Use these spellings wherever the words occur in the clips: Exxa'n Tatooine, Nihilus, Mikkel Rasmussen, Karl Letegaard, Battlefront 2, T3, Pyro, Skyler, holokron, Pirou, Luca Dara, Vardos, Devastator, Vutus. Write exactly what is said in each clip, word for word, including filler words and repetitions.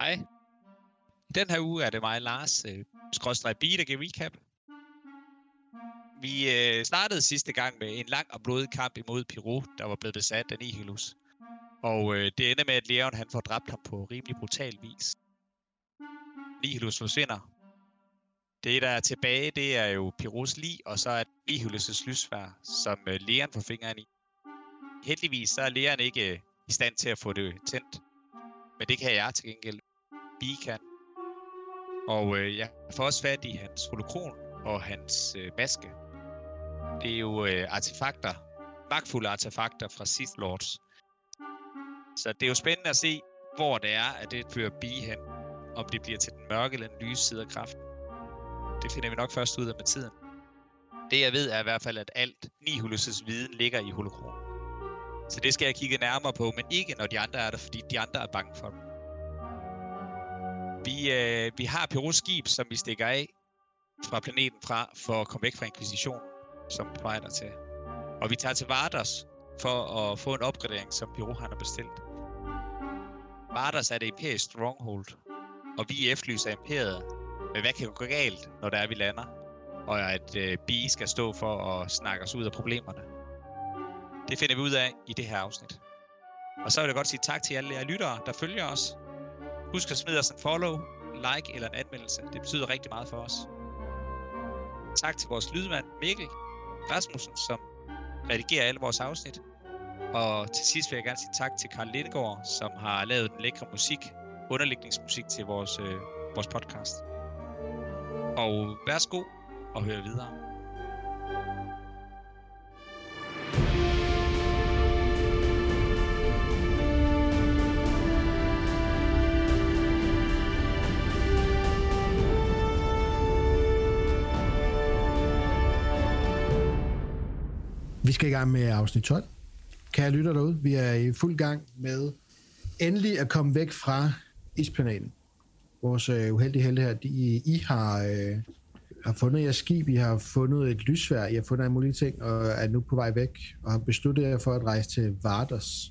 Hej. I den her uge er det mig, Lars, øh, skrådstræk B, der giver recap. Vi øh, startede sidste gang med en lang og blodig kamp imod Pirou, der var blevet besat af Nihilus. Og øh, det ender med, at Leon han får dræbt ham på rimelig brutal vis. Nihilus forsvinder. Det, der er tilbage, det er jo Pirous lig, og så er Nihilus' lysvær, som øh, Leon får fingeren i. Heldigvis så er Leon ikke øh, i stand til at få det tændt. Men det kan jeg til gengæld. B kan. Og øh, jeg får også fat i hans holokron og hans øh, maske. Det er jo øh, artefakter. Magtfulde artefakter fra Sith Lords. Så det er jo spændende at se, hvor det er, at det fører B hen. Om det bliver til den mørke eller den lyse side af kraften. Det finder vi nok først ud af med tiden. Det jeg ved er i hvert fald, at alt Nihilus' viden ligger i holokronen. Så det skal jeg kigge nærmere på, men ikke når de andre er der, fordi de andre er bange for dem. Vi, øh, vi har Pirous skib, som vi stikker af fra planeten fra, for at komme væk fra Inquisition, som vi plejer til. Og vi tager til Vardos for at få en opgradering, som Pirou har bestilt. Vardos er det imperiske stronghold, og vi efterlyser imperiet. Men hvad kan gå galt, når der er, vi lander? Og at øh, Bee skal stå for at snakke os ud af problemerne. Det finder vi ud af i det her afsnit. Og så vil jeg godt sige tak til alle jer lyttere, der følger os. Husk at smide os en follow, like eller en anmeldelse. Det betyder rigtig meget for os. Tak til vores lydmand Mikkel Rasmussen, som redigerer alle vores afsnit. Og til sidst vil jeg gerne sige tak til Karl Letegaard, som har lavet den lækre musik, underlægningsmusik til vores, øh, vores podcast. Og værsgo og hør videre. Vi skal i gang med afsnit tolv. Kære lytter derude, vi er i fuld gang med endelig at komme væk fra isplaneten. Vores øh, uheldige helte her, de, I har, øh, har fundet jeres skib, I har fundet et lysvær, I har fundet en mulig ting, og er nu på vej væk, og har besluttet jer for at rejse til Vardos.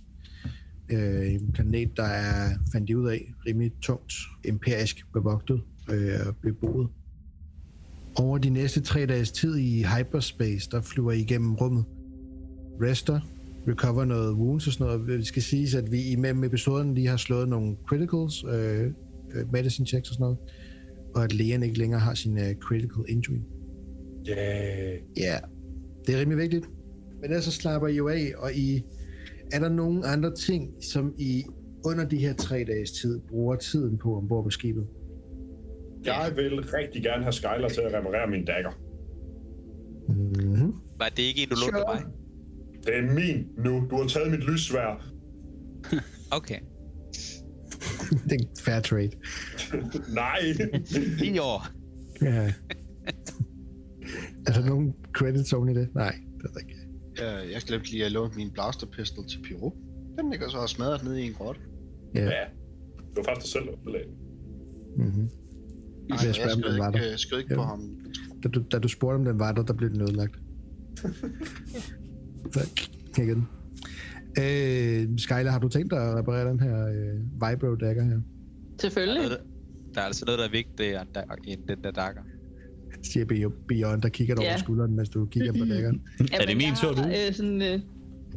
Øh, en planet, der er, fandt I ud af, rimelig tungt, empirisk bevogtet øh, og beboet. Over de næste tre dages tid i hyperspace, der flyver I igennem rummet. Rester, recover noget wounds og sådan noget. Det skal siges, at vi imellem episoden lige har slået nogle criticals, øh, medicine checks og sådan noget, og at lægen ikke længere har sin øh, critical injury. Ja, yeah. yeah. Det er rimelig vigtigt. Men ellers så slapper I jo af, og I, er der nogle andre ting, som I under de her tre dages tid bruger tiden på ombord på skibet? Jeg vil rigtig gerne have Skyler til at reparere min dagger. Mm-hmm. Var det ikke en, du lånte mig? Det er min nu. Du har taget mit lyssværd. Okay. Det er en fair trade. Nej. I år. Ja. Er der nogen credits oven i det? Nej, det er ikke. Jeg, jeg glemte lige at låne min blasterpistol til Pyro. Den ligger så og smadret ned i en grot. Ja. ja. Du var faktisk selv opbelæg. Mhm. Nej, jeg, jeg skød ikke, jeg skød ikke ja. på ham. Da du, da du spurgte, om den var der, der blev den ødelagt. Knækket den. Øh, Skyler, har du tænkt dig at reparere den her øh, vibro-dagger her? Selvfølgelig. Der er, noget, der er altså noget, der er vigtigere end den der dagger. Siger Beyond, der kigger dig ja. over skulderen, mens du kigger på daggeren. Ja, er det min tur, du? Jeg har øh, sådan, øh,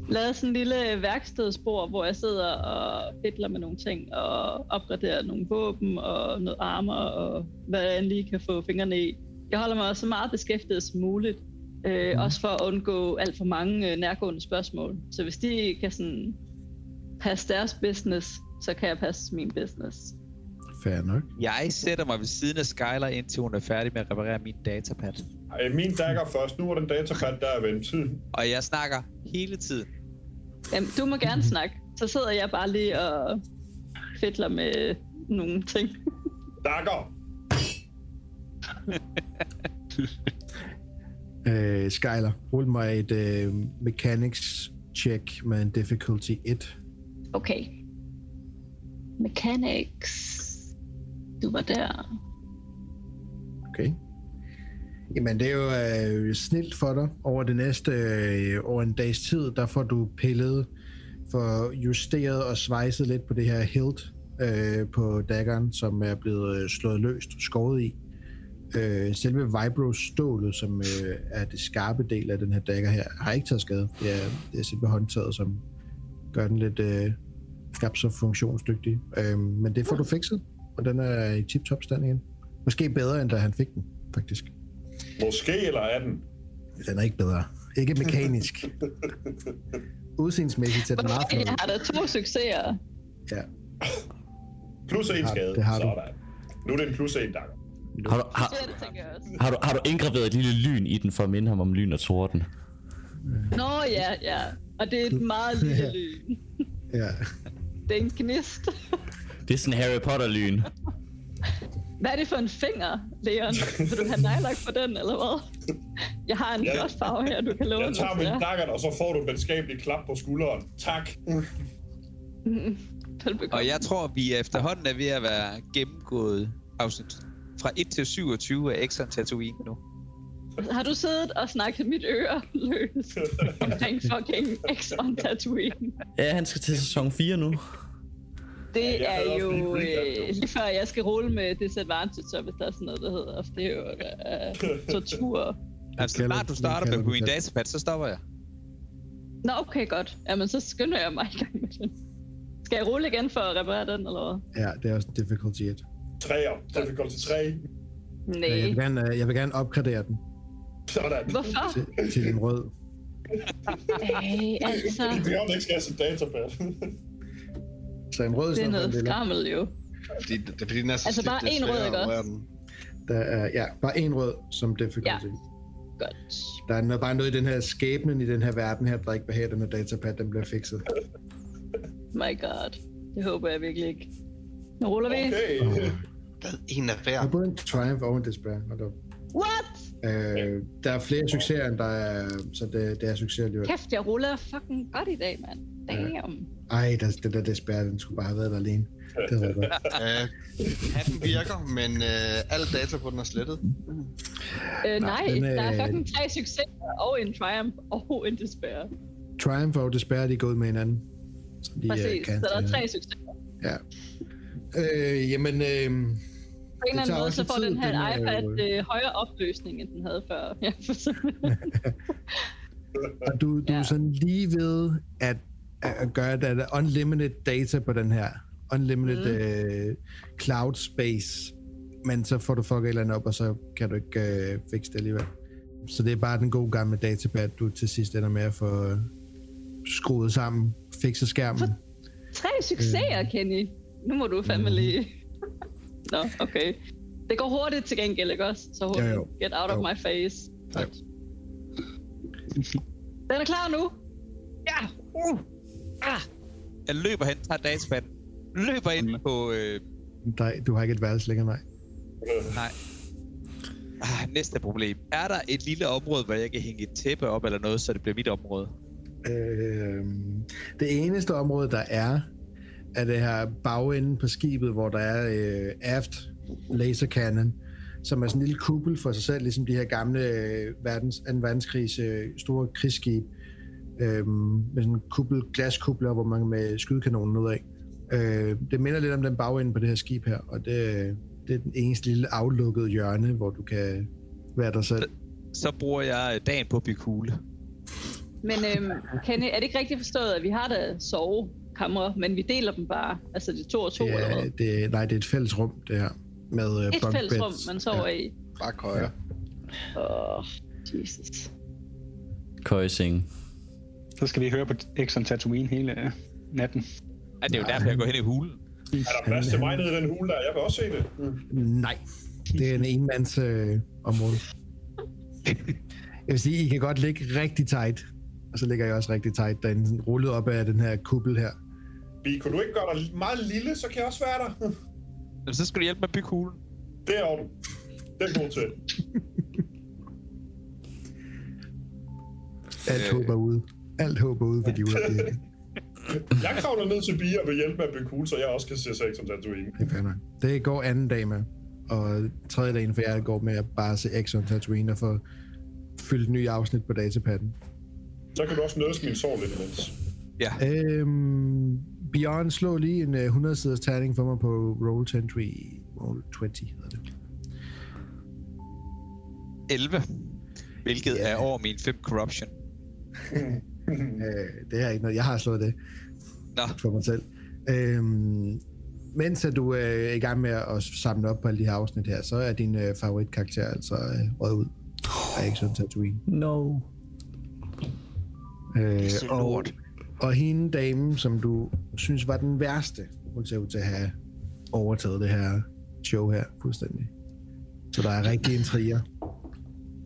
lavet sådan en lille værkstedsbord, hvor jeg sidder og fedler med nogle ting, og opgraderer nogle våben og noget armor, og hvad jeg endelig kan få fingrene i. Jeg holder mig også så meget beskæftiget som muligt, øh, mm. også for at undgå alt for mange øh, nærgående spørgsmål. Så hvis de kan sådan passe deres business, så kan jeg passe min business. Fair nok. Jeg sætter mig ved siden af Skyler, indtil hun er færdig med at reparere min datapad. Ej, min dagger først. Nu er den datapad, der er vendt tiden. Og jeg snakker hele tiden. Jamen, du må gerne snakke. Så sidder jeg bare lige og fedler med nogle ting. Dagger! øh, Skyler, rul mig et øh, mechanics check med en difficulty et. Okay. Mechanics. Du var der. Okay. Jamen, det er jo øh, snilt for dig. Over det næste, øh, over en dags tid, der får du pillet, for justeret og svejset lidt på det her hilt, øh, på daggeren, som er blevet slået løst, skåret i. Øh, selve vibro-stålet, som øh, er det skarpe del af den her dagger her, har ikke taget skade. Det er, det er selve håndtaget, som gør den lidt øh, knap så funktionsdygtig. Øh, men det får du fikset, og den er i tip-top stand igen. Måske bedre, end da han fik den, faktisk. Måske, eller er den? Den er ikke bedre. Ikke mekanisk. Udseendsmæssigt til den meget flot. Jeg har da to succeser. Ja. Plus en skade, det har sådan. Du. Nu er det en plus en dagger. Har du, har, har, du, har du indgraveret et lille lyn i den for at minde ham om lyn og torden? Nå ja, ja. Og det er et meget lille lyn. Ja. Det er en gnist. Det er sådan en Harry Potter-lyn. Hvad er det for en finger, Leon? Vil du have nejlagt på den, eller hvad? Jeg har en ja. flot farve her, du kan låne. Jeg tager min dakkert, og så får du et venskabeligt klap på skulderen. Tak. Mm. Og jeg tror, vi efterhånden er ved at være gennemgået afsnit fra et til syvogtyve af Exxa'n Tatooine nu. Har du siddet og snakket mit øre løs omkring fucking Exxa'n Tatooine? Ja, han skal til sæson fire nu. Det ja, er jo lige, øh, lige før jeg skal rulle med disadvantage, hvis der er sådan noget, der hedder, det er jo øh, tortur. Altså, når du starter på min datapad, så stopper jeg. Nå, okay, godt. Jamen, så skynder jeg mig i gang med den. Skal jeg rulle igen for at reparere den, eller hvad? Ja, det er også en difficulty et. Treer. Difficulty tre. Nej. Jeg vil gerne, jeg vil gerne opgradere den. Sådan. Hvorfor? Til, til en rød. Ej, altså. Det er jo ikke skal have sin datapad. Så en rød, det er noget skrammel, jo. Fordi, det, fordi den er så altså stik, bare det er én rød, ikke også? Der er, ja, bare én rød, som det fik ja. til. Godt. Der er bare noget i den her skæbnen i den her verden her, der ikke vil have den her datapad, den bliver fikset. My god. Det håber jeg virkelig ikke. Nu ruller vi. Okay. Oh. Hvad en af hver? Der er både en triumph og en despair. What? Øh, der er flere succeser, end der er, så det, det er succeser lige. Kæft, jeg ruller fucking godt i dag, mand. Damn. Ja. Ej, der, den der despair, den skulle bare have været der alene. Det var godt. øh, Hatten virker, men øh, alle data på den er slettet. Øh, nej, nej den, øh... der er fucking tre succeser og en triumph og en despair. Triumph og despair, de er gået med hinanden. Så de, præcis, kan, så der er tre succeser. Ja. Øh, jamen, øh, på en eller anden måde, så får tid, den her den iPad øh, højere opløsning, end den havde før. Ja, og du, du ja. er sådan lige ved at, at gøre det unlimited data på den her. Unlimited mm. øh, cloud space. Men så får du fucket et eller andet op, og så kan du ikke øh, fikse det alligevel. Så det er bare den gode gamle datapad, du til sidst ender med at få skruet sammen, fikse skærmen. For tre succeser, øh. Kenny. Nu må du fandme lige... Nå, okay. Det går hurtigt til gengæld, ikke også? Så hurtigt. Jo, jo. Get out jo. Of my face. Tak. Den er klar nu. Ja! Uh. Ah. Jeg løber hen, tager dagspatten. Løber ind mm. på... Øh... Nej, du har ikke et værelse længere, nej. Nej. Ah, næste problem. Er der et lille område, hvor jeg kan hænge et tæppe op eller noget, så det bliver mit område? Øh, det eneste område, der er... er det her bagenden på skibet, hvor der er øh, aft laser cannon, som er sådan en lille kuppel for sig selv, ligesom de her gamle øh, verdens, anden verdenskrigs øh, store krigsskib, øh, med sådan en kuppel, glaskubler, hvor man med skydekanonen ud af. Øh, det minder lidt om den bagenden på det her skib her, og det, det er den eneste lille aflukkede hjørne, hvor du kan være dig selv. Så bruger jeg dagen på at blive cool. Men øh, Kenny, er det ikke rigtigt forstået, at vi har da sove? Kamre, men vi deler dem bare, altså det er to og to, ja, eller hvad? Det, nej, det er et fælles rum, det her. Med uh, et fælles beds. Rum, man sover ja. I. Bare køjer. Åh, oh, Jesus. Køjeseng. Så skal vi høre på Exxa'n Tatooine hele uh, natten. Ja, det er jo nej. Derfor, jeg går hen i hulen. Er der plads til mig nede i den hule der? Jeg vil også se det. Mm. Nej, det er en enmands øh, område. Jeg vil sige, I kan godt ligge rigtig tight. Og så ligger jeg også rigtig tight derinde, sådan rullet op af den her kuppel her. Bi, kunne du ikke gøre dig meget lille, så kan jeg også være der. Men så skal du hjælpe med at bygge hulen. Det er du. Den er god til. Alt håber ude. Alt håber ude, fordi ude af det. Jeg kravler ned til Bi og vil hjælpe med at bygge hulen, så jeg også kan se Exxa'n Tatooine. Det er fandme. Det går anden dag med. Og tredje dagen for jeg går med at bare se Exxa'n Tatooine og få fyldt nye afsnit på datapadden. Så kan du også nødes min sår lidt imens. Ja. Øhm, Bjørn, slå lige en hundrede-siders terning for mig på roll tyve. Roll tyve hedder det. elleve. Hvilket yeah. er over min fem corruption. Det er ikke noget. Jeg har slået det. Nå. For mig selv. Øhm, mens at du øh, er i gang med at samle op på alle de her afsnit her, så er din øh, favoritkarakter altså øh, røget ud af Exxa'n Tatooine. No. Øh, og, og hende dame, som du synes var den værste, hun ser ud til at have overtaget det her show her fuldstændig. Så der er rigtig intriger,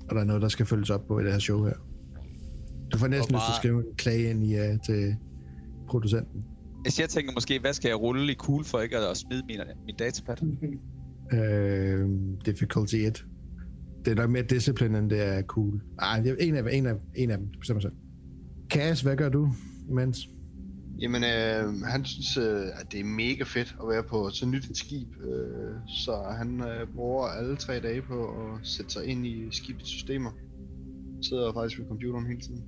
og der er noget, der skal følges op på i det her show her. Du får næsten lyst til at skrive en klage ind i, ja, til producenten. Jeg tænker måske, hvad skal jeg rulle i cool for ikke at smide min, min datapad? øh, difficulty et. Det er nok mere disciplin, end det er cool. Ej, en af, en af, en af dem, bestemmer selv. Cass, hvad gør du imens? Jamen, øh, han synes, øh, at det er mega fedt at være på så nyt et skib, øh, så han øh, bruger alle tre dage på at sætte sig ind i skibets systemer. Sidder faktisk ved computeren hele tiden,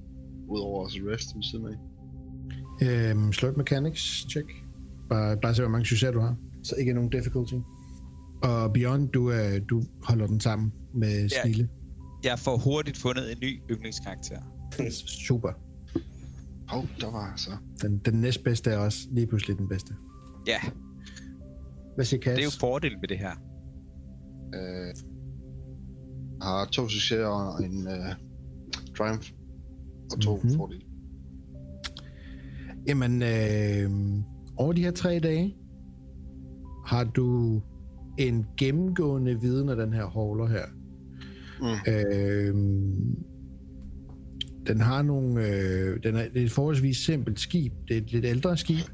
udover også rest ved siden af. Øhm, slå et mechanics check. Bare, bare se, hvor mange succeser du har. Så ikke nogen difficulty. Og Bjørn, du, øh, du holder den sammen med Snille. Jeg, jeg får hurtigt fundet en ny yndlingskarakter. Super. Åh, oh, der var så. Den, den næstbedste er også lige pludselig den bedste. Ja. Hvad siger Cass? Det er jo fordelen ved det her. Øh, jeg har to succeser og en øh, triumph. Og to mm-hmm. fordel. Jamen, øh, over de her tre dage, har du en gennemgående viden af den her hauler her. Mm. Øh, den har nogle... Øh, den er, det er et forholdsvis simpelt skib. Det er et lidt ældre skib.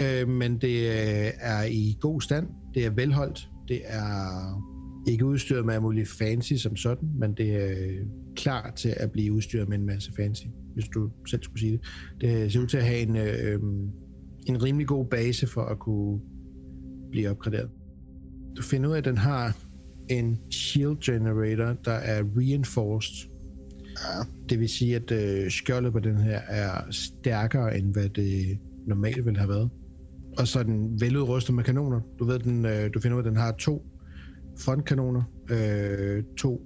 Øh, men det er i god stand. Det er velholdt. Det er ikke udstyret med mulig fancy som sådan, men det er klar til at blive udstyret med en masse fancy, hvis du selv skulle sige det. Det ser ud til at have en, øh, en rimelig god base for at kunne blive opgraderet. Du finder ud af, at den har en shield generator, der er reinforced. Ja. Det vil sige, at øh, skjoldet på den her er stærkere, end hvad det normalt ville have været. Og så er den veludrustet med kanoner. Du ved, den, øh, du finder ud af, at den har to frontkanoner, øh, to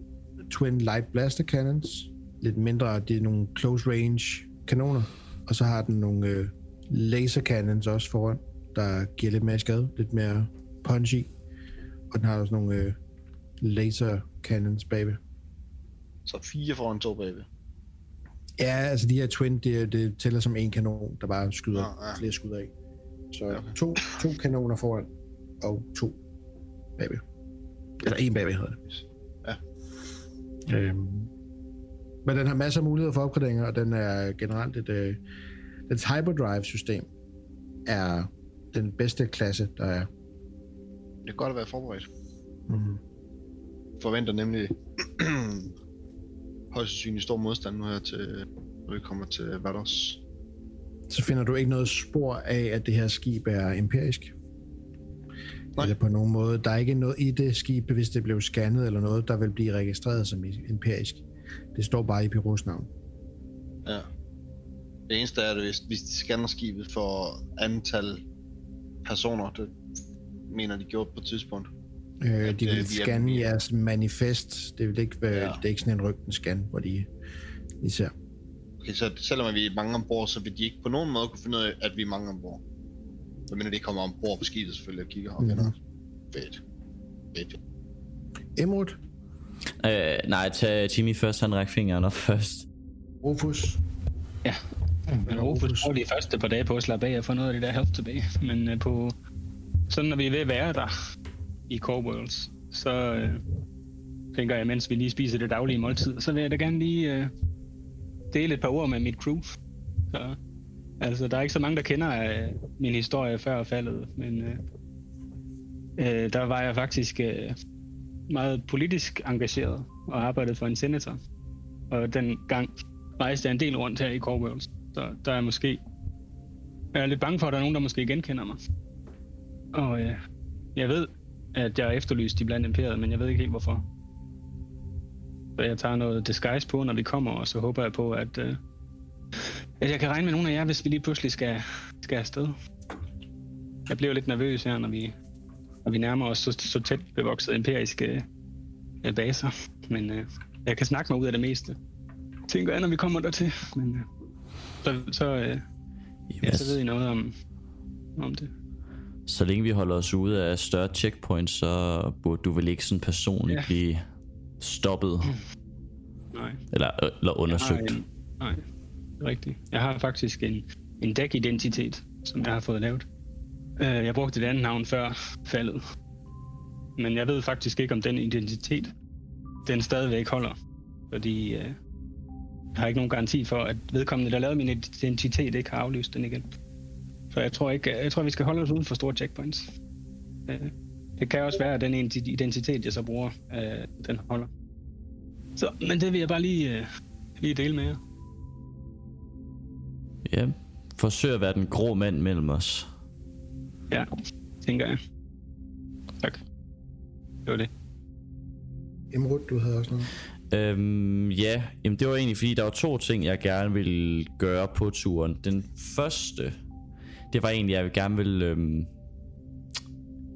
twin light blaster cannons, lidt mindre, det er nogle close range kanoner, og så har den nogle øh, laser cannons også foran, der giver lidt mere skade, lidt mere punch i, og den har også nogle øh, laser cannons bagved. Så fire foran, to bagved? Ja, altså de her twin, det, det tæller som en kanon, der bare skyder ah, ah. flere skud af. Så okay. to, to kanoner foran, og to bagved. Eller en bagved hedder det. Ja. Øhm. Men den har masser af muligheder for opgraderinger, og den er generelt et... Øh, dens hyperdrive-system er den bedste klasse, der er. Det er godt at være forberedt. Mm-hmm. Forventer nemlig højst sandsynlig stor modstand nu her, til, når vi kommer til Vardos. Så finder du ikke noget spor af, at det her skib er empirisk? Nej. Eller på nogen måde. Der er ikke noget i det skib, hvis det blev scannet eller noget, der vil blive registreret som empirisk. Det står bare i Pirous navn. Ja. Det eneste er, at hvis, hvis de scanner skibet for antal personer, det mener de gjorde på et tidspunkt. Øh, de vil øh, scanne er... jeres manifest. Det vil ikke være, ja. Det er ikke sådan en rygtenscan, hvor de især. Okay, så selvom vi er mange ombord, så vil de ikke på nogen måde kunne finde ud af, at vi er mange ombord. Så mener de kommer ombord på skibet selvfølgelig og kigger op. Mm-hmm. Fedt. Fedt. Emrud? Øh, nej, tag Timmy først, han rækker fingeren op først. Rufus. Ja, men Rufus bruger de første par dage på at slappe af og få noget af det der health tilbage. Men øh, på sådan, når vi er ved at være der i Core Worlds, så øh, tænker jeg, mens vi lige spiser det daglige måltid, så vil jeg da gerne lige øh, dele et par ord med mit crew. Så, altså, der er ikke så mange, der kender øh, min historie før faldet, men øh, øh, der var jeg faktisk... Øh, meget politisk engageret og arbejdede for en senator. Og den gang rejste jeg en del rundt her i Core Worlds, så der er måske... Jeg er lidt bange for, at der er nogen, der måske genkender mig. Og øh, jeg ved, at jeg er efterlyst i blandt imperiet, men jeg ved ikke helt hvorfor. Så jeg tager noget disguise på, når vi kommer, og så håber jeg på, at, øh, at jeg kan regne med nogle af jer, hvis vi lige pludselig skal, skal afsted. Jeg blev lidt nervøs her, når vi, når vi nærmer os så, så tæt bevoksede imperiske øh, baser. Men øh, jeg kan snakke mig ud af det meste. Tænker jeg, når vi kommer dertil. Men øh, så, så, øh, ja, så ved I noget om, om det. Så længe vi holder os ude af større checkpoints, så burde du vel ikke sådan personligt ja. blive stoppet? Nej. Eller, eller undersøgt? En, nej, det er rigtigt. Jeg har faktisk en, en dækidentitet, som jeg har fået lavet. Jeg brugte et andet navn før faldet. Men jeg ved faktisk ikke, om den identitet, den stadigvæk holder. Fordi øh, jeg har ikke nogen garanti for, at vedkommende, der lavede min identitet, ikke har aflyst den igen. Så jeg tror, ikke, jeg tror, vi skal holde os uden for store checkpoints. Det kan også være, at den identitet, jeg så bruger, den holder. Så, men det vil jeg bare lige, lige dele med jer. Ja, forsøg at være den grå mand mellem os. Ja, tænker jeg. Tak. Det var det. Emrud, du havde også noget. Øhm, ja, jamen det var egentlig, fordi der var to ting, jeg gerne ville gøre på turen. Den første... Det var egentlig, jeg gerne ville øhm,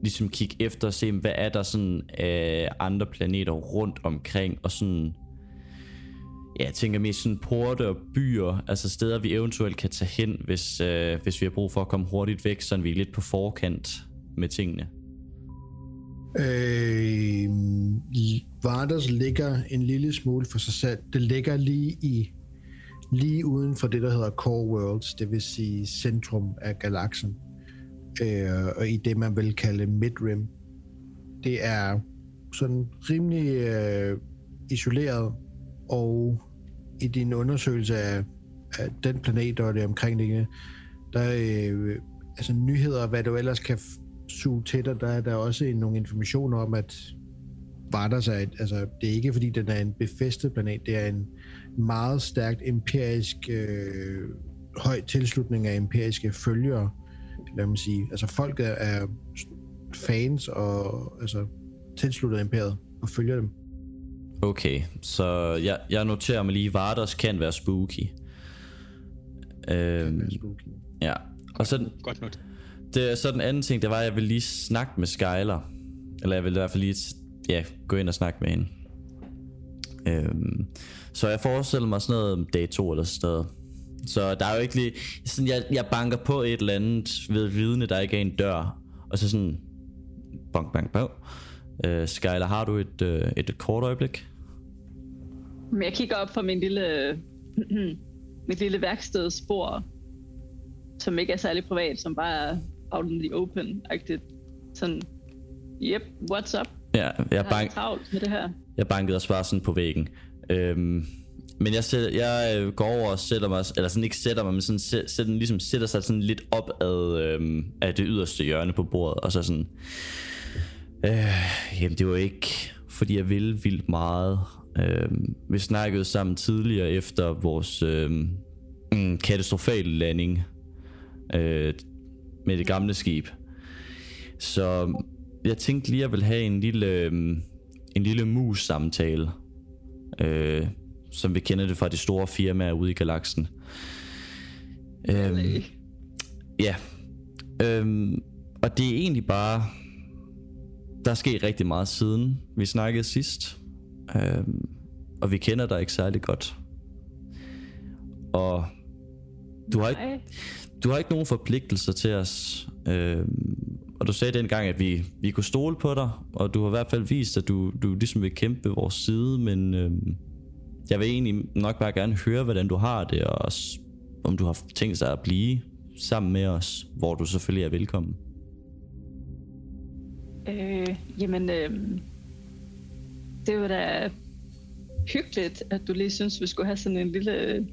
ligesom kigge efter og se, hvad er der sådan øh, andre planeter rundt omkring, og sådan, ja, jeg tænker mest sådan porte og byer, altså steder, vi eventuelt kan tage hen, hvis, øh, hvis vi har brug for at komme hurtigt væk, så vi er lidt på forkant med tingene. Øh, Vardos ligger en lille smule for sig selv. Det ligger lige i... Lige uden for det, der hedder Core Worlds, det vil sige centrum af galaksen, øh, og i det, man vil kalde Midrim. Det er sådan rimelig øh, isoleret, og i din undersøgelse af, af den planet, og det omkringliggende, der er øh, altså nyheder, hvad du ellers kan f- suge til dig. Der er der også nogle informationer om, at Vardos er et, altså det er ikke fordi, den er en befæstet planet, det er en meget stærkt empirisk øh, høj tilslutning af empiriske følgere, lad mig sige. Altså folk er, er fans og altså tilsluttet imperiet og følger dem. Okay, så jeg, jeg noterer mig lige, Vardos kan være spooky. Øhm, kan være spooky. Ja. Og så den, godt not. Det, så den anden ting, det var, at jeg ville lige snakke med Skyler. Eller jeg ville i hvert fald lige ja, gå ind og snakke med hende. Øhm, så jeg forestiller mig sådan noget dag to eller sådan noget. Så der er jo ikke lige sådan, jeg, jeg banker på et eller andet ved vidne, der ikke er en dør. Og så sådan bonk, bonk, bonk. øh, Skyler, har du et, øh, et, et kort øjeblik? Jeg kigger op fra min lille mit lille værkstedsbord, som ikke er særlig privat, som bare er out in the open-agtigt. Sådan, yep, what's up? Ja, jeg, jeg har bank... travlt med det her. Jeg bankede også bare sådan på væggen. Øhm, men jeg, sæt, jeg går over og sætter mig, eller sådan ikke sætter mig, men sådan sæt, sæt, ligesom sætter sig sådan lidt op ad, øhm, ad det yderste hjørne på bordet. Og så sådan, øh, jamen det var ikke, fordi jeg ville vildt meget. Øhm, vi snakkede sammen tidligere efter vores øhm, katastrofale landing øh, med det gamle skib. Så jeg tænkte lige, at jeg ville have en lille... Øhm, En lille mus-samtale, øh, som vi kender det fra de store firmaer ude i galaksen. Øhm, ja. Øhm, og det er egentlig bare... Der er sket rigtig meget siden vi snakkede sidst. Øhm, og vi kender dig ikke særlig godt. Og du har ikke, du har ikke nogen forpligtelser til os. Øhm, Og du sagde dengang, at vi, vi kunne stole på dig, og du har i hvert fald vist, at du, du ligesom vil kæmpe vores side, men øh, jeg vil egentlig nok bare gerne høre, hvordan du har det, og også, om du har tænkt sig at blive sammen med os, hvor du selvfølgelig er velkommen. Øh, jamen, øh, det var da hyggeligt, at du lige synes, vi skulle have sådan en lille,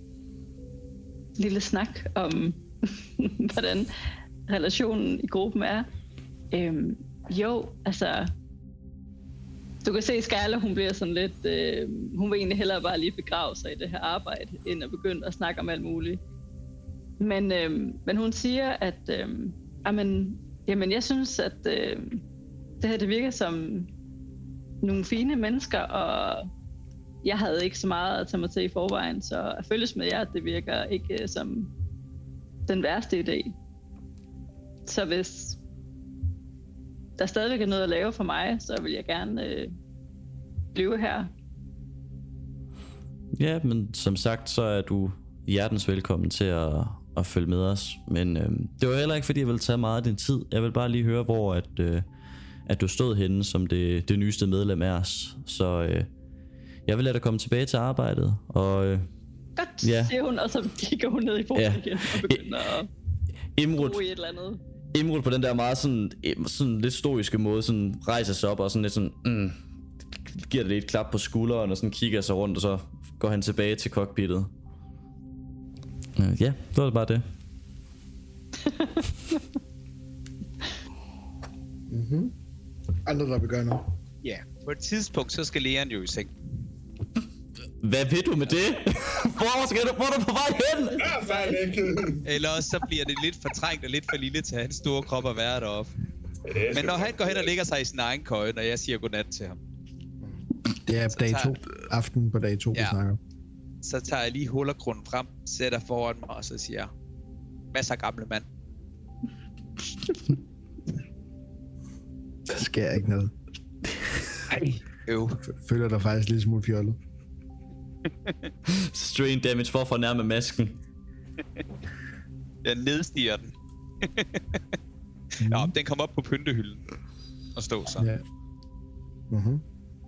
lille snak om, hvordan relationen i gruppen er. Øhm, jo, altså... Du kan se Skyler, hun bliver sådan lidt... Øh, hun vil egentlig hellere bare lige begrave sig i det her arbejde, end at begynde at snakke om alt muligt. Men, øh, men hun siger, at... Øh, amen, jamen, jeg synes, at øh, det her det virker som nogle fine mennesker, og jeg havde ikke så meget at tage mig til i forvejen, så at følges med jer, det virker ikke øh, som den værste idé. Så hvis der stadigvæk er noget at lave for mig, så vil jeg gerne øh, blive her. Ja, men som sagt, så er du hjertens velkommen til at, at følge med os. Men øh, det var heller ikke, fordi jeg ville tage meget af din tid. Jeg vil bare lige høre, hvor at, øh, at du stod henne som det, det nyeste medlem af os. Så øh, jeg vil lade dig komme tilbage til arbejdet. Og, øh, Godt, ja. siger hun, og så kigger hun ned i bordet ja. igen og begynder at Imrud, bruge et eller andet. Imrud på den der meget sådan, sådan lidt stoiske måde sådan rejser sig op og sådan lidt sådan... Mm, giver det et klap på skulderen og sådan kigger sig rundt, og så går han tilbage til cockpittet. Ja, det var det bare det. mm-hmm. Andre, der vil gøre noget. Ja, på et tidspunkt, så skal lægeren jo i seng. Hvad ved du med det? Hvor skal du, hvor er du på vej hen? Eller også, så bliver det lidt for trængt og lidt for lille til hans store krop at være deroppe. Men når han går hen og ligger sig i sin egen køje, når jeg siger godnat til ham. Det er dag tager... to, aften på dag to, ja. vi snakker. Så tager jeg lige hullergrunden frem, sætter foran mig, og så siger jeg, masser af gamle mand. Der sker ikke noget. Ej, øv. Føler dig faktisk lidt smule fjollet. Strain damage for at fornærme masken. Jeg nedstiger den. mm-hmm. Nå, den kom op på pyntehylden og stod så. Ja. Mhm.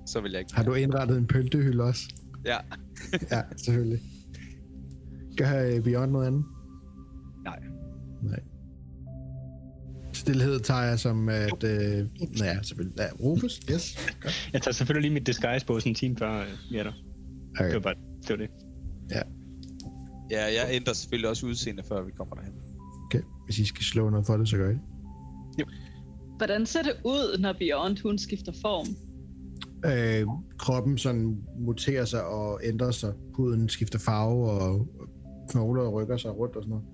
Så vil jeg ikke. Har du indrettet en pøntehylde også? Ja. ja, selvfølgelig. Gør Beyond noget andet? Nej. Nej. Stilhed tager jeg som at... Øh, ja, selvfølgelig. Ja, Rufus, yes. Godt. Jeg tager selvfølgelig lige mit disguise på sådan en time før vi er der. Okay. Det var bare det. Var det. Ja. Ja, jeg ændrer selvfølgelig også udseende, før vi kommer derhen. Okay, hvis I skal slå noget for det, så gør I det. Jo. Hvordan ser det ud, når Beyond hun skifter form? Øh, kroppen sådan muterer sig og ændrer sig. Huden skifter farve, og knogler rykker sig rundt og sådan noget.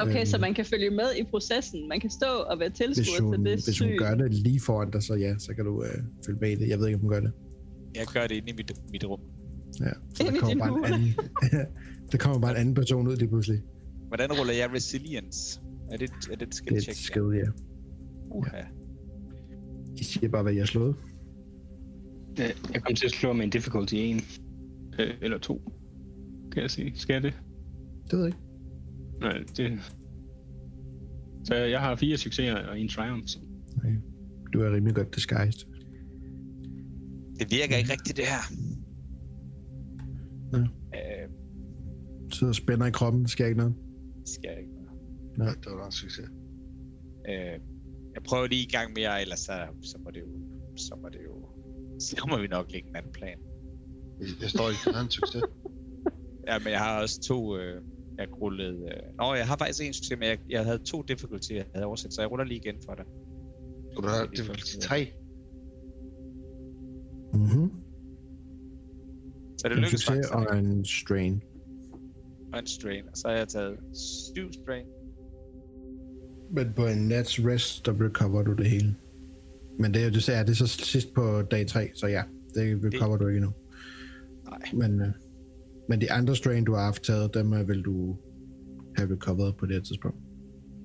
Okay, øhm, så man kan følge med i processen. Man kan stå og være tilskuer til det syn. Hvis hun gør det lige foran dig, så ja, så kan du øh, følge med i det. Jeg ved ikke, om hun gør det. Jeg gør det inde i mit, mit rum. Ja, så der kommer, bare en anden, der kommer bare en anden person ud lige pludselig. Hvordan ruller jeg resilience? Er det, er det et skill check? Det er et skill, ja. Uha. I siger bare, hvad jeg har slået. Jeg kom til at slå med en difficulty en eller to, kan jeg sige. Skal jeg det? Det ved jeg ikke. Nej, det... Så jeg har fire succeser og en triumph. Okay. Du er rimelig godt disguised. Det virker ikke rigtigt, det her. Nej. Øh... Så spænder i kroppen, skal jeg ikke noget? Skal jeg ikke noget. Nej, det var da en succes. Øh... Jeg prøver lige i gang mere, ellers så, så må det jo... Så må det jo... Så kommer vi nok lægge en anden plan. Jeg står ikke for en anden succes. Ja, men jeg har også to... Øh, jeg rullede... Øh... Nå, jeg har faktisk en succes, men jeg, jeg havde to difficulty, jeg havde oversat, så jeg ruller lige igen for dig. Og du har difficulty tre? Mhm. Så det en lykkedes faktisk. En succes og en strain. Og en strain. Og så har jeg taget syv strain. Men på en nats rest, der recover du det hele. Men det er jo det, er det så sidst på dag tre, så ja, det recover det... du ikke endnu. Nej. Men, øh, men de andre strain, du har haft taget, dem vil du have recovered på det her tidspunkt.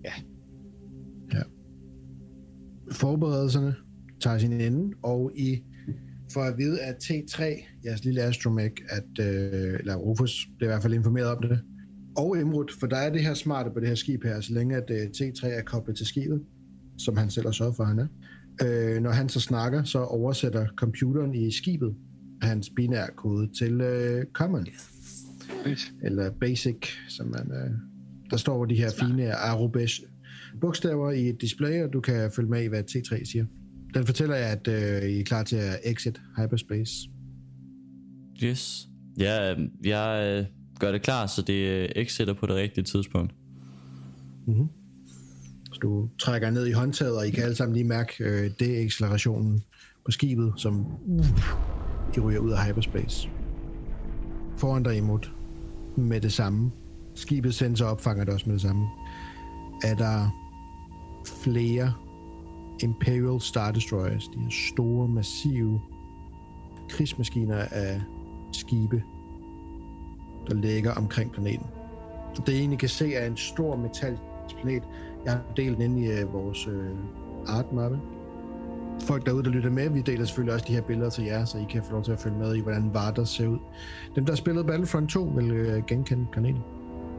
Ja. Ja. Forberedelserne tager sin ende, og I får at vide, at T tre, jeres lille astromech, at, øh, eller Rufus, det er i hvert fald informeret om det, og Imrud, for der er det her smarte på det her skib her, så længe at øh, T tre er koblet til skibet, som han selv har sørget for, han er. Øh, når han så snakker, så oversætter computeren i skibet hans binær kode til øh, common. Yes. Eller basic, som man... Øh, der står over de her fine arabesk bogstaver i et display, og du kan følge med i, hvad T tre siger. Den fortæller jeg, at øh, I er klar til at exit hyperspace. Yes. Ja, jeg gør det klar, så det exiter på det rigtige tidspunkt. Mhm. Du trækker ned i håndtaget, og I kan alle sammen lige mærke øh, de-accelerationen på skibet, som uh, de ryger ud af hyperspace. Foran dig imod med det samme. Skibets sensor opfanger det også med det samme. Er der flere Imperial Star Destroyers, de her store, massive krigsmaskiner af skibe, der ligger omkring planeten. Så det I egentlig kan se er en stor metal Satans planet. Jeg har delt den inde i uh, vores uh, artmappe. Folk derude, der lytter med, vi deler selvfølgelig også de her billeder til jer, så I kan få lov til at følge med i, hvordan Vardos ser ud. Dem, der spillede Battlefront to, vil uh, genkende planeten.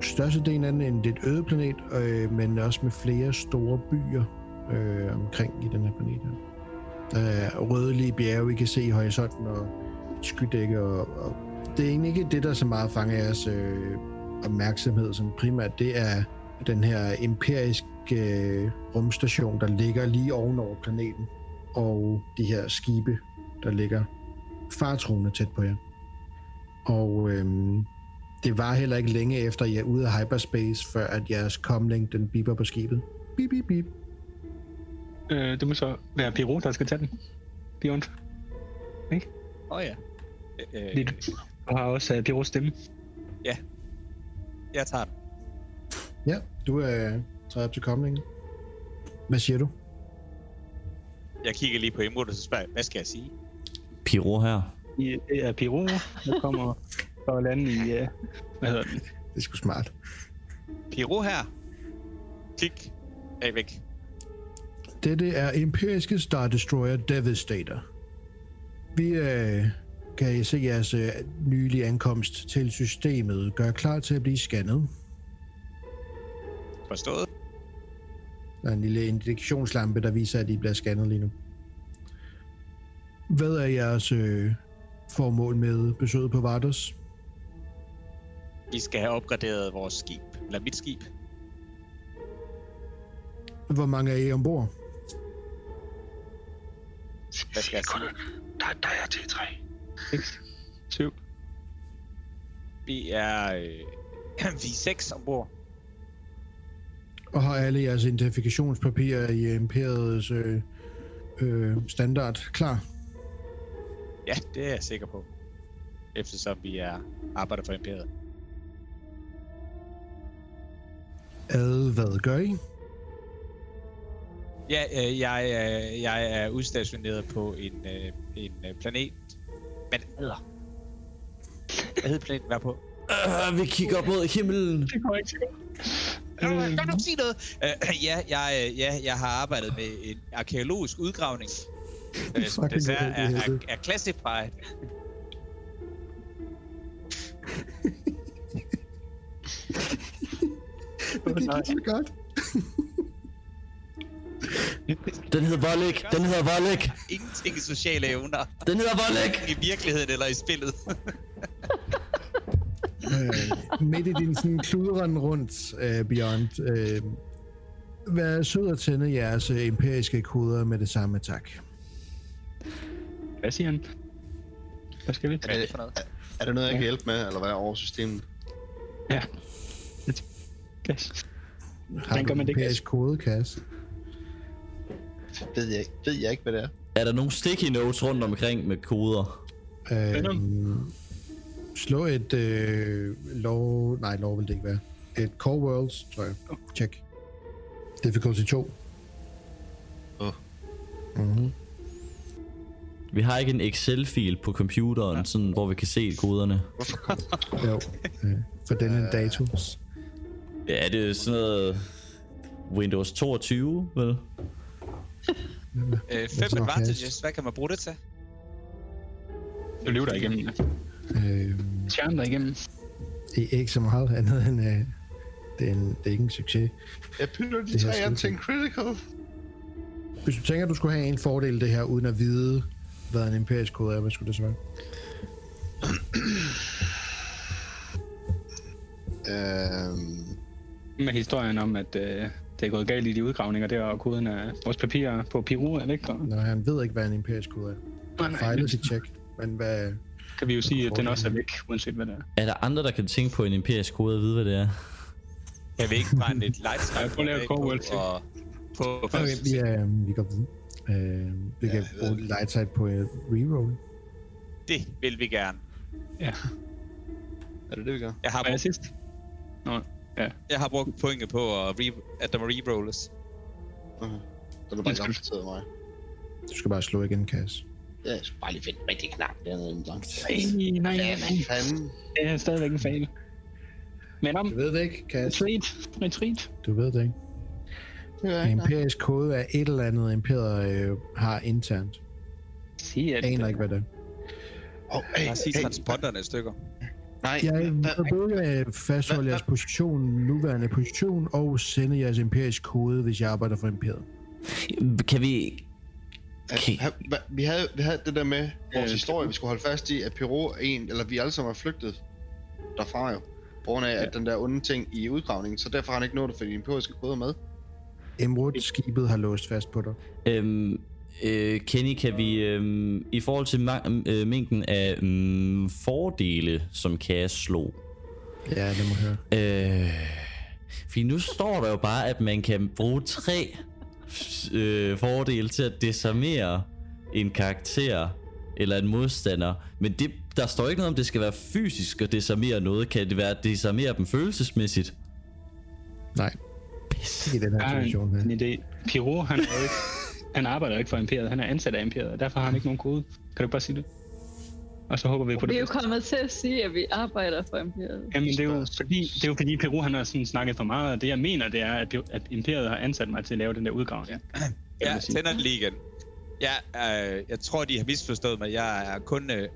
Størstedelen af den er et øde planet, øh, men også med flere store byer øh, omkring i den her planet her. Der er rødlige bjerge, I kan se i horisonten, og skydække, og, og det er egentlig ikke det, der så meget fanger jeres øh, opmærksomhed som primært. Det er den her imperiske øh, rumstation, der ligger lige ovenover planeten, og de her skibe, der ligger faretruende tæt på jer. Og øh, det var heller ikke længe efter, at I er ude af hyperspace, før at jeres comlink, den biber på skibet. Bip, bip, bip. Øh, det må så være Pirou, der skal tage den. Beyond. Ikke? Åh oh, ja. Øh, øh, du har også uh, Pirous stemme. Ja. Jeg tager den. Ja, du øh, træder op til comlinken. Hvad siger du? Jeg kigger lige på Imrud, og så spørger jeg, hvad skal jeg sige? Pirou her. Ja, ja Pirou. Der kommer... for at lande i, ja. Hvad hedder den? Det er sgu smart. Pirou her. Klik. Af væk. Dette er imperiske Star Destroyer Devastator. Vi øh, kan I se jeres øh, nylige ankomst til systemet. Gør klar til at blive scannet. Forstået. Der er en lille indikationslampe, der viser, at I bliver scannet lige nu. Hvad er jeres øh, formål med besøget på Vardos? Vi skal have opgraderet vores skib, eller mit skib. Hvor mange er I ombord? Hvad skal jeg sige? Der, der er T tre. seks, syv. Vi er... Øh, vi er seks ombord. Og har alle jeres identifikationspapirer i imperiets øh, øh, standard klar? Ja, det er jeg sikker på. Eftersom vi er arbejder for imperiet. Ad, hvad gør I? Ja, øh, jeg, øh, jeg er udstationeret på en, øh, en øh, planet. Hvad hedder? Hvad hedder planeten, vi er på? Øh, vi kigger op mod himlen. Det går ikke til godt. Kan du sige noget? Øh, ja, jeg, ja, jeg har arbejdet med en arkæologisk udgravning. Øh, som desværre er, er, er classified. Det gik ikke så godt. Den hedder Volek. Den hedder Volek. Ingenting i sociale evner. Den hedder Volek. I virkeligheden eller i spillet. øh, midt i din sådan kluderen rundt, øh, Beyond. Øh, vær sød at tænde jeres øh, imperiske koder med det samme, tak. Hvad siger han? Hvad skal vi? Er det, er det noget, jeg kan hjælpe med, eller hvad er over systemet? Ja. Gas. Har du imperisk kode, Kass? Ved jeg, ved jeg ikke, hvad det er. Er der nogle sticky notes rundt omkring med koder? Øhm, slå et øh, lov... Nej, lov vil det ikke være. Et core worlds, tror jeg. Check. Difficulty to. Oh. Mm-hmm. Vi har ikke en Excel-fil på computeren, ja. Sådan, hvor vi kan se koderne. Jo, øh, for denne uh... dato. Ja, det er sådan noget... Windows toogtyve, vel? øh, fem advantages, hvad kan man bruge det til? Du lever der igennem. Øh... Charm der igennem. Det er ikke så meget andet end... Uh... Det, er en... det er ikke en succes. Jeg pytter de tre an til en critical. Hvis du tænker, at du skulle have en fordel det her, uden at vide, hvad en empirisk kode er, hvad skulle det så være? øhm... Med historien om, at øh, det er gået galt i de udgravninger der, og koden af vores papirer på Pirou er væk. Nej, han ved ikke, hvad en imperisk kode er. Han oh, fejlede sit tjek, men hvad... Kan vi jo sige, at den også er væk, uanset hvad det er. Er der andre, der kan tænke på en imperisk kode og vide, hvad det er? Jeg vil ikke bare lidt lightstrike. Jeg prøver at lave Core og... på først. Okay, vi, øh, vi går videre. Øh, vi ja, kan bruge lightside på et reroll. Det vil vi gerne. Ja. Er det det, vi gør? Jeg har brugt... sidst? Nå, ja. Jeg har brugt pointet på, at, re- at der må rerolles. Okay. Så er du bare langtid mig. Du skal bare slå igen, Kass. Ja, jeg skal bare lige finde rigtig knap dernede. Nej, nej, nej. Hvad fanden? Det er stadigvæk en fail. Men om... Du ved det ikke, Kass. Retreat. Retreat. Du ved det ikke. Ja, imperisk nej. Kode er et eller andet, imperiet øh, har internt. Sig at... Jeg aner ikke, hvad det er. Oh, hey, lad os sige hey, transponderne i stykker. Nej. Jeg vil både fastholde jeres position, nuværende position, og sende jeres imperisk kode, hvis jeg arbejder for imperiet. Kan vi... Okay. Vi, havde, vi havde det der med vores øh, historie, vi skulle holde fast i, at Pirou er en, eller vi alle sammen er flygtet derfra jo, på grund af, ja. At den der onde ting i udgravningen, så derfor har han ikke nået det, fordi de imperiske koder med. Emerald-skibet har låst fast på dig. Øhm, øh, Kenny, kan vi, øhm, i forhold til ma- øh, mængden af øh, fordele, som Kass slog? Ja, det må jeg høre. Øh, fordi nu står der jo bare, at man kan bruge tre... Øh, fordel til at desarmere en karakter eller en modstander, men det, der står ikke noget om det skal være fysisk at desarmere noget. Kan det være at desarmere dem følelsesmæssigt? Nej. Pisse. I den her situation, ja. En idé. Pirou, han, han arbejder ikke for imperiet, han er ansat af imperiet, og derfor har han ikke nogen kode. Kan du bare sige det? Og så håber vi på det. Vi er jo kommet til at sige, at vi arbejder for imperiet. Jamen det er jo fordi, det er jo fordi Pirou han har sådan snakket for meget, og det jeg mener, det er, at, at imperiet har ansat mig til at lave den der udgravning. Ja, ja tænder det lige igen. Jeg, øh, jeg tror, de har misforstået mig. Jeg er kun øh,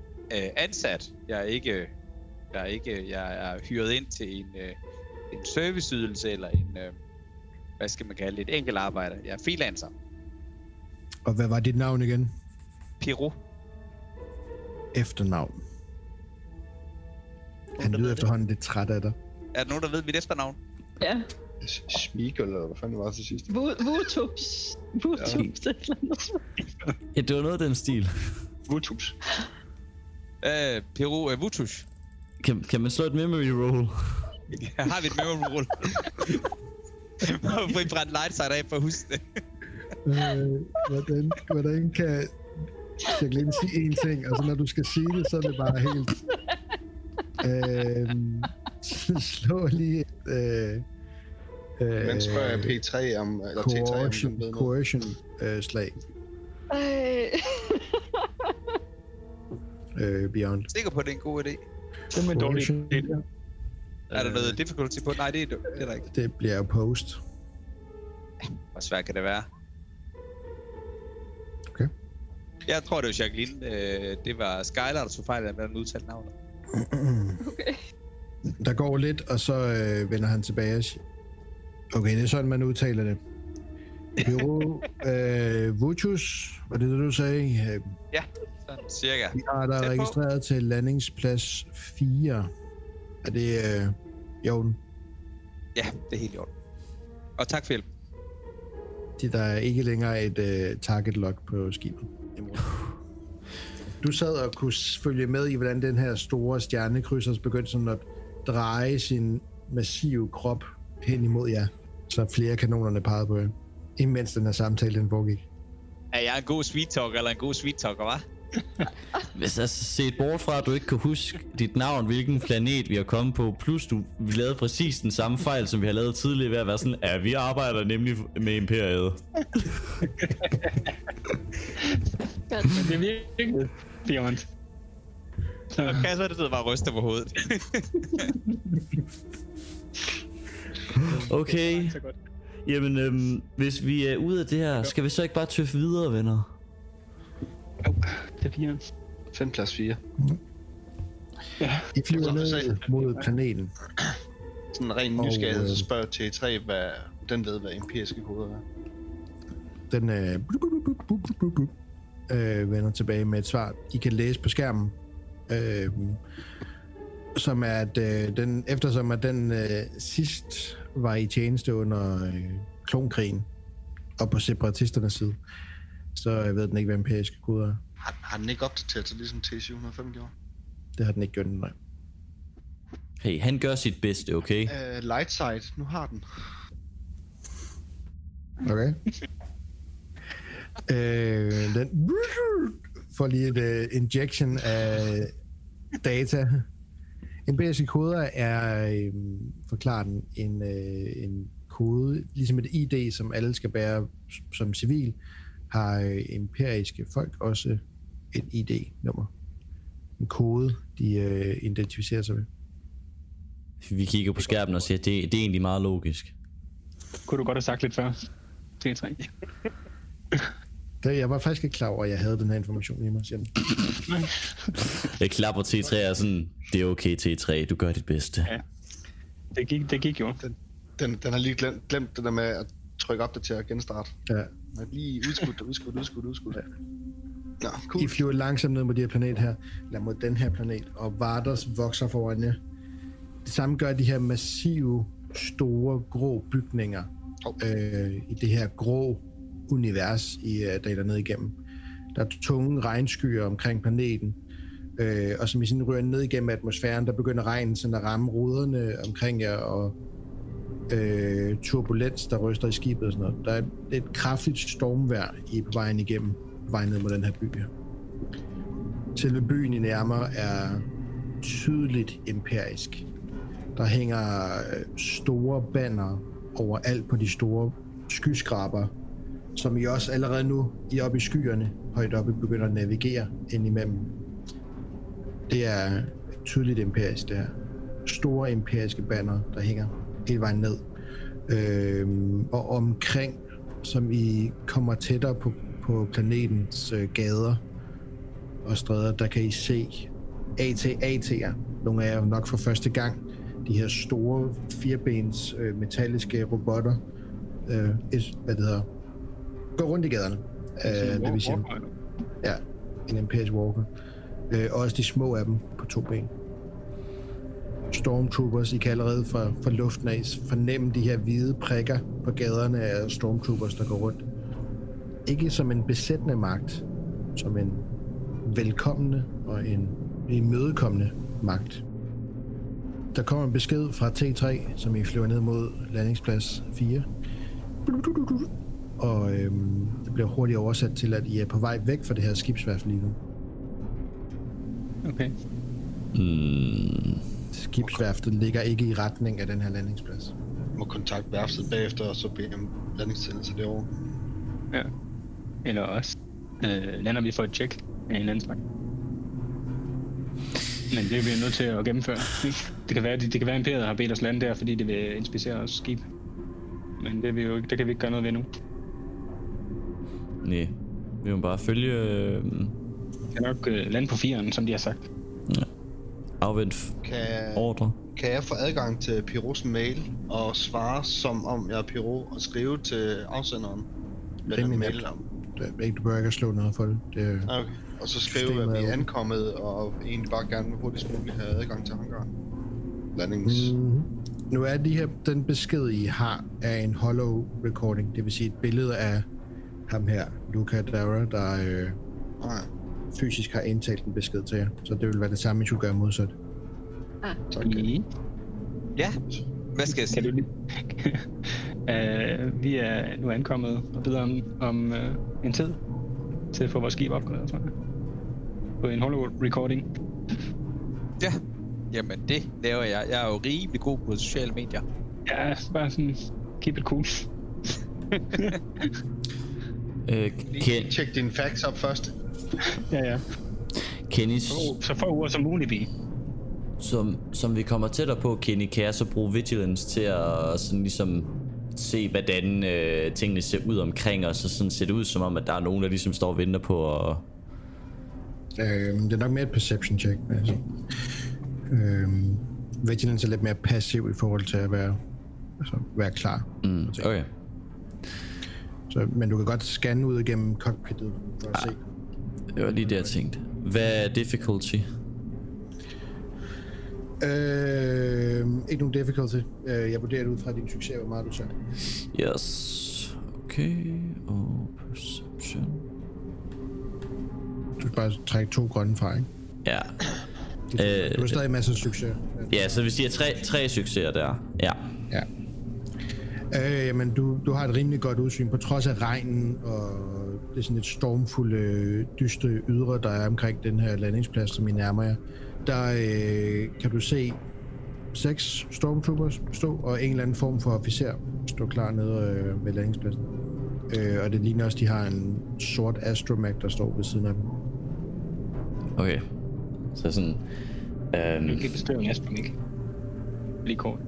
ansat. Jeg er ikke, jeg er ikke, jeg er hyret ind til en, øh, en serviceydelse eller en, øh, hvad skal man kalde det, et enkelt arbejde. Jeg er freelancer. Og hvad var dit navn igen? Pirou. Efternavn. Han lyder efterhånden lidt træt af dig. Er der nogen, der ved mit efternavn? Ja. Smikkel, eller hvad fanden var det til sidst? Vutus. Vutus, eller noget. Ja, det var noget af den stil. Vutus. Øh, Pirou er Vutus. Kan, kan man slå et memory roll? Ja, har vi et memory roll? Hvorfor I brændte lightsight af for husene? øh, hvordan, hvordan kan... Jeg glemte at sige en ting, og så når du skal sige det, så er det bare helt... Øhm... Slå lige et... Øh, øh, Men spørger jeg P tre om... Eller coercion, T tre om... Coercion øh, slag. Ej... øh, Beyond. Sikker på, det er en god idé. Det er en dårlig idé. Er der noget difficulty på? Nej, det er, det er der ikke. Det bliver post. Hvor svært kan det være? Okay. Jeg tror, det var Jacqueline. Øh, det var Skyler, der tog fejl af, hvordan han udtalte navnet. Okay. Der går lidt, og så øh, vender han tilbage. Okay, det er sådan, man udtaler det. Bureau, øh, Vutus, var det det, du sagde? Ja, sådan cirka. Vi har der registreret til landingsplads fire. Er det øh, i orden? Ja, det er helt i orden. Og tak for hjælp. Det der er ikke længere et øh, target lock på skibet. Du sad og kunne følge med i, hvordan den her store stjernekrydsers begyndte sådan at dreje sin massive krop hen imod jer, så flere kanonerne pegede på jer, imens den her samtale den foregik. Er jeg en god sweet talker, eller en god sweet talker, hva'? Hvis jeg set bort fra, at du ikke kan huske dit navn, hvilken planet vi har kommet på, plus du vi lavede præcis den samme fejl, som vi har lavet tidligere ved at være sådan, ja, vi arbejder nemlig med imperiet. Det virkede, Bjørn. Kasper, det sidder bare og ryster på hovedet. Okay. Jamen, øhm, hvis vi er ude af det her, skal vi så ikke bare tøffe videre, venner? Jo, det er fire. Fem plads fire. Mm. Ja. I flyver ned mod planeten. Sådan en ren nysgerrighed, og så spørger T tre, hvad den ved, hvad empiriske koder er. Den øh, bup, bup, bup, bup, bup, øh, vender tilbage med et svar, I kan læse på skærmen. Øh, som er, at øh, den, eftersom at den øh, sidst var i tjeneste under øh, klonkrigen, og på separatisternes side, så jeg ved den ikke, hvad empiriske koder er. Har, har den ikke opdateret sig ligesom T syv hundrede og fem gjorde? Det har den ikke gjort, nej. Hey, han gør sit bedste, okay? Øh, Lightside, nu har den. Okay. øh, den får lige et uh, injection af data. Empiriske koder er, øh, forklarer den, en, øh, en kode, ligesom et I D, som alle skal bære som civil, har imperiske folk også et I D-nummer. En kode, de øh, identificerer sig med. vi kigger på skærmen og siger, det, det er egentlig meget logisk. Kunne du godt have sagt lidt før? T tre. Jeg var faktisk ikke klar over, at jeg havde den her information i mig. Jeg klapper T tre og sådan, det er okay T tre, du gør dit bedste. Ja, det gik, det gik jo. Den, den, den har lige glemt, glemt det der med at trykke op det til at genstarte. Ja. Den er lige udskudt, udskudt, udskudt, udskudt. Ja. Nå, cool. I flyver langsomt ned mod det her planet her, eller mod den her planet, og Vardos vokser foran jer. Det samme gør de her massive, store, grå bygninger okay. øh, i det her grå univers, i, der er dernede igennem. Der er tunge regnskyer omkring planeten, øh, og som I sådan rører ned igennem atmosfæren, der begynder regnen sådan at ramme ruderne omkring jer, og øh, turbulens, der ryster i skibet og sådan noget. Der er et, et kraftigt stormvejr i på vejen igennem, på vejen ned mod den her by her. Selve byen I nærmer er tydeligt imperisk. Der hænger store bander overalt på de store skyskraber, som I også allerede nu, I oppe i skyerne, højt oppe, begynder at navigere ind imellem. Det er tydeligt imperisk, det her. Store imperiske bander, der hænger hele vejen ned. Øhm, og omkring, som I kommer tættere på, på planetens øh, gader og stræder, der kan I se A T A T'er. Nogle af jer nok for første gang. De her store, firebens øh, metalliske robotter. Øh, et, hvad det hedder... går rundt i gaderne, øh, det vil sige. Ja, en imperisk walker. Øh, også de små af dem på to ben. Stormtroopers, I kan allerede fra, fra luften af fornemme de her hvide prikker på gaderne af stormtroopers, der går rundt. Ikke som en besættende magt, som en velkommende og en imødekommende magt. Der kommer en besked fra T tre, som I flyver ned mod landingsplads fire. Og øhm, det bliver hurtigt oversat til, at I er på vej væk fra det her skibsværft lige nu. Okay. Mm. Skibsværftet ligger ikke i retning af den her landingsplads. Må kontakte værftet bagefter, og så beder om landingstillelse derovre. Ja. Eller også. Øh, lander vi for et tjek af en landslag. Men det bliver vi nødt til at gennemføre. Det kan være, at det, det kan være, at imperiet har bedt os lande der, fordi det vil inspicere os skib. Men det, vi jo, det kan vi ikke gøre noget ved nu. Nej, vi må bare følge... Øh... Vi kan nok øh, lande på fireren, som de har sagt. Ja. Afvent kan, ordre. Kan jeg få adgang til Piros mail og svare som om jeg er Pirou og skrive til afsenderen? Hvad den mail om? Du bør ikke slå noget for det. det okay. Og så skrive, at vi er ankommet og egentlig bare gerne vil hurtigst muligt have adgang til hangaren. Landings... Mm-hmm. Nu er de her, den besked, I har, er en hollow recording. Det vil sige et billede af ham her, Luca Dara, der øh, fysisk har indtalt en besked til jer. Så det vil være det samme, I skulle gøre modsat. Ah. Okay. Ja, hvad skal jeg sige? uh, vi er nu ankommet og beder om, om uh, en tid til at få vores skib opgraderet, tror jeg. På en hollow recording. Ja. Jamen, det laver jeg. Jeg er jo rimelig god på sociale medier. Ja, bare sådan, keep it cool. øh, Ken... Tjek dine facts op først. ja, ja. Kenny... Så, så få uger som muligt, vi. Som, som vi kommer tættere på, Kenny, kan jeg så bruge vigilance til at sådan ligesom se, hvordan øh, tingene ser ud omkring os, og sådan ser det ud som om, at der er nogen, der ligesom står og venter på og... Øh, det er nok mere et perception check, altså. Øhm, vigilance er lidt mere passiv i forhold til at være, altså, være klar. Mm, okay. Så, men du kan godt scanne ud igennem cockpittet for at ah, se. Det var lige det, jeg tænkte. Hvad er difficulty? Øhm, ikke nogen difficulty. Jeg vurderer det ud fra din succes, hvor meget du tager. Yes. Okay. Og perception. Du skal bare trække to grønne fra, ikke? Ja. Det, du har stadig masser af succes. Ja, så vi siger tre, tre succeser der. Ja. Ja. Øh, jamen, du, du har et rimelig godt udsyn, på trods af regnen og det er sådan et stormfulde, dyste ydre, der er omkring den her landingsplads, som I nærmer jer. Der øh, kan du se seks stormtroopers stå, og en eller anden form for officer stå klar nede øh, ved landingspladsen. Øh, og det ligner også, de har en sort astromag, der står ved siden af dem. Okay. Så sådan... Øhm, det er lidt bestøvende, Aspen, ikke? lige kort.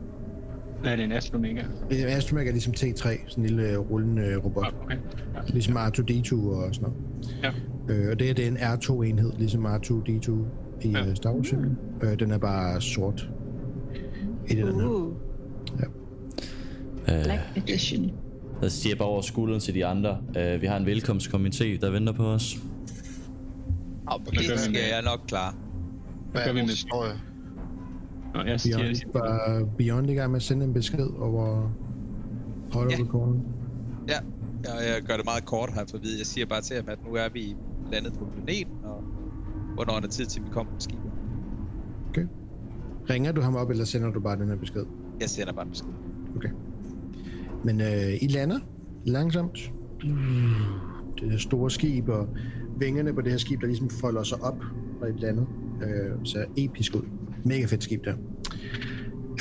Hvad er det, en Astromega? En Astromega er ligesom T tre, sådan en lille rullende robot. Ah, okay. Ja. Ligesom R to D to og sådan noget. Ja. Øh, og det, her, det er en R to enhed, ligesom R to D to i ja. Star Wars. Mm. Øh, den er bare sort. Et eller andet. Uh. Ja. Black Edition. Jeg siger bare over skulderen til de andre. Uh, vi har en velkomstkomité, der venter på os. Oh, det skal det. Jeg nok klare. Hvad gør vi med støj? Nå, jeg siger... Beyond var, Beyond i gang med at sende en besked over højrekorten. Ja, ja. Jeg, jeg gør det meget kort her for at vide. Jeg siger bare til ham, at nu er vi landet på planeten, og hvornår er der tid til, vi kommer på skibet. Okay. Ringer du ham op, eller sender du bare den her besked? Jeg sender bare en besked. Okay. Men øh, I lander langsomt. Det er store skib, og vingerne på det her skib, der ligesom folder sig op, når I lander. Øh, så episk ud. Mega fedt skib der.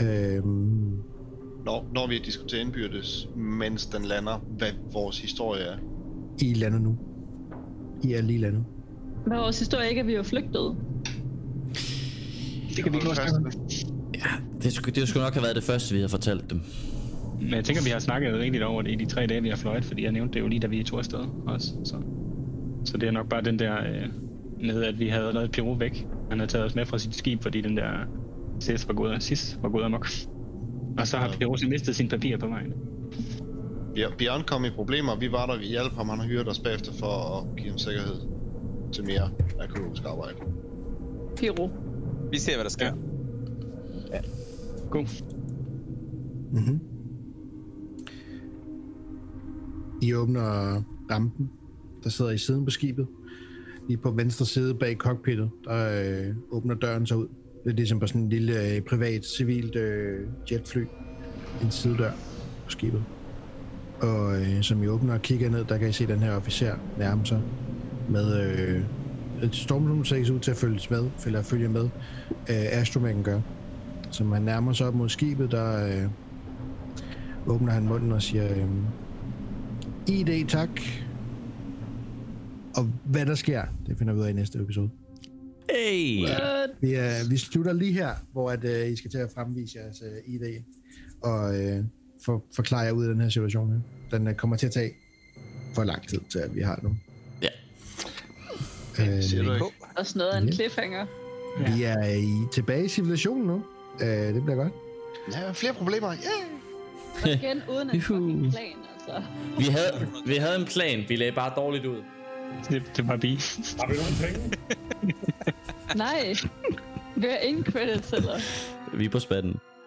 Øh... Når, når vi diskuterer indbyrdes, mens den lander, hvad vores historie er? I lander nu. I er lige landet. Hvad er vores historie ikke, at vi er flygtet? Det kan vi ikke huske. Ja, det skulle, det skulle nok have været det første, vi havde fortalt dem. Men jeg tænker, vi har snakket rigtigt over det i de tre dage, vi har fløjet, fordi jeg nævnte det jo lige, da vi tog afsted også. Så, så det er nok bare den der øh, med, at vi havde lavet Pirou væk. Han havde taget os med fra sit skib, fordi den der Sis var gået af, Sis var gået af mok. Og så har Pirou mistet sine papirer på vejen. Ja, Bjørn kom i problemer, vi var der, vi hjalp ham, han har hyret os bagefter for at give ham sikkerhed til mere akademisk arbejde. Pirou. Vi ser, hvad der sker. Ja. Ja. God. Mhm. I åbner rampen, der sidder i siden på skibet. Lige på venstre side bag cockpittet, der øh, åbner døren sig ud. Det er ligesom på sådan en lille øh, privat, civilt øh, jetfly. En sidedør på skibet. Og øh, som I åbner og kigger ned, der kan I se den her officer nærme sig. Med øh, et stormrum, der ser ud til at følges med, eller følge med. Øh, Astromaggen gør. Så man nærmer sig op mod skibet, der øh, åbner han munden og siger... Øh, I D, tak. Og hvad der sker, det finder vi ud af i næste episode. Hey! Vi, uh, vi slutter lige her, hvor at, uh, I skal til at fremvise jeres uh, I D, og uh, for, forklare jer ud af den her situation her. Den uh, kommer til at tage for lang tid, til at vi har nu. Ja. Uh, siger du ikke? Også noget af en cliffhanger. Ja. Vi er uh, tilbage i civilisationen nu. Uh, det bliver godt. Ja, flere problemer. Yeah! Og igen uden en fucking plan. Vi havde, vi havde en plan, vi lagde bare dårligt ud. Snip til papi. Har vi nogen penge? Nej, vi har ingen credits heller. Vi er på spanden.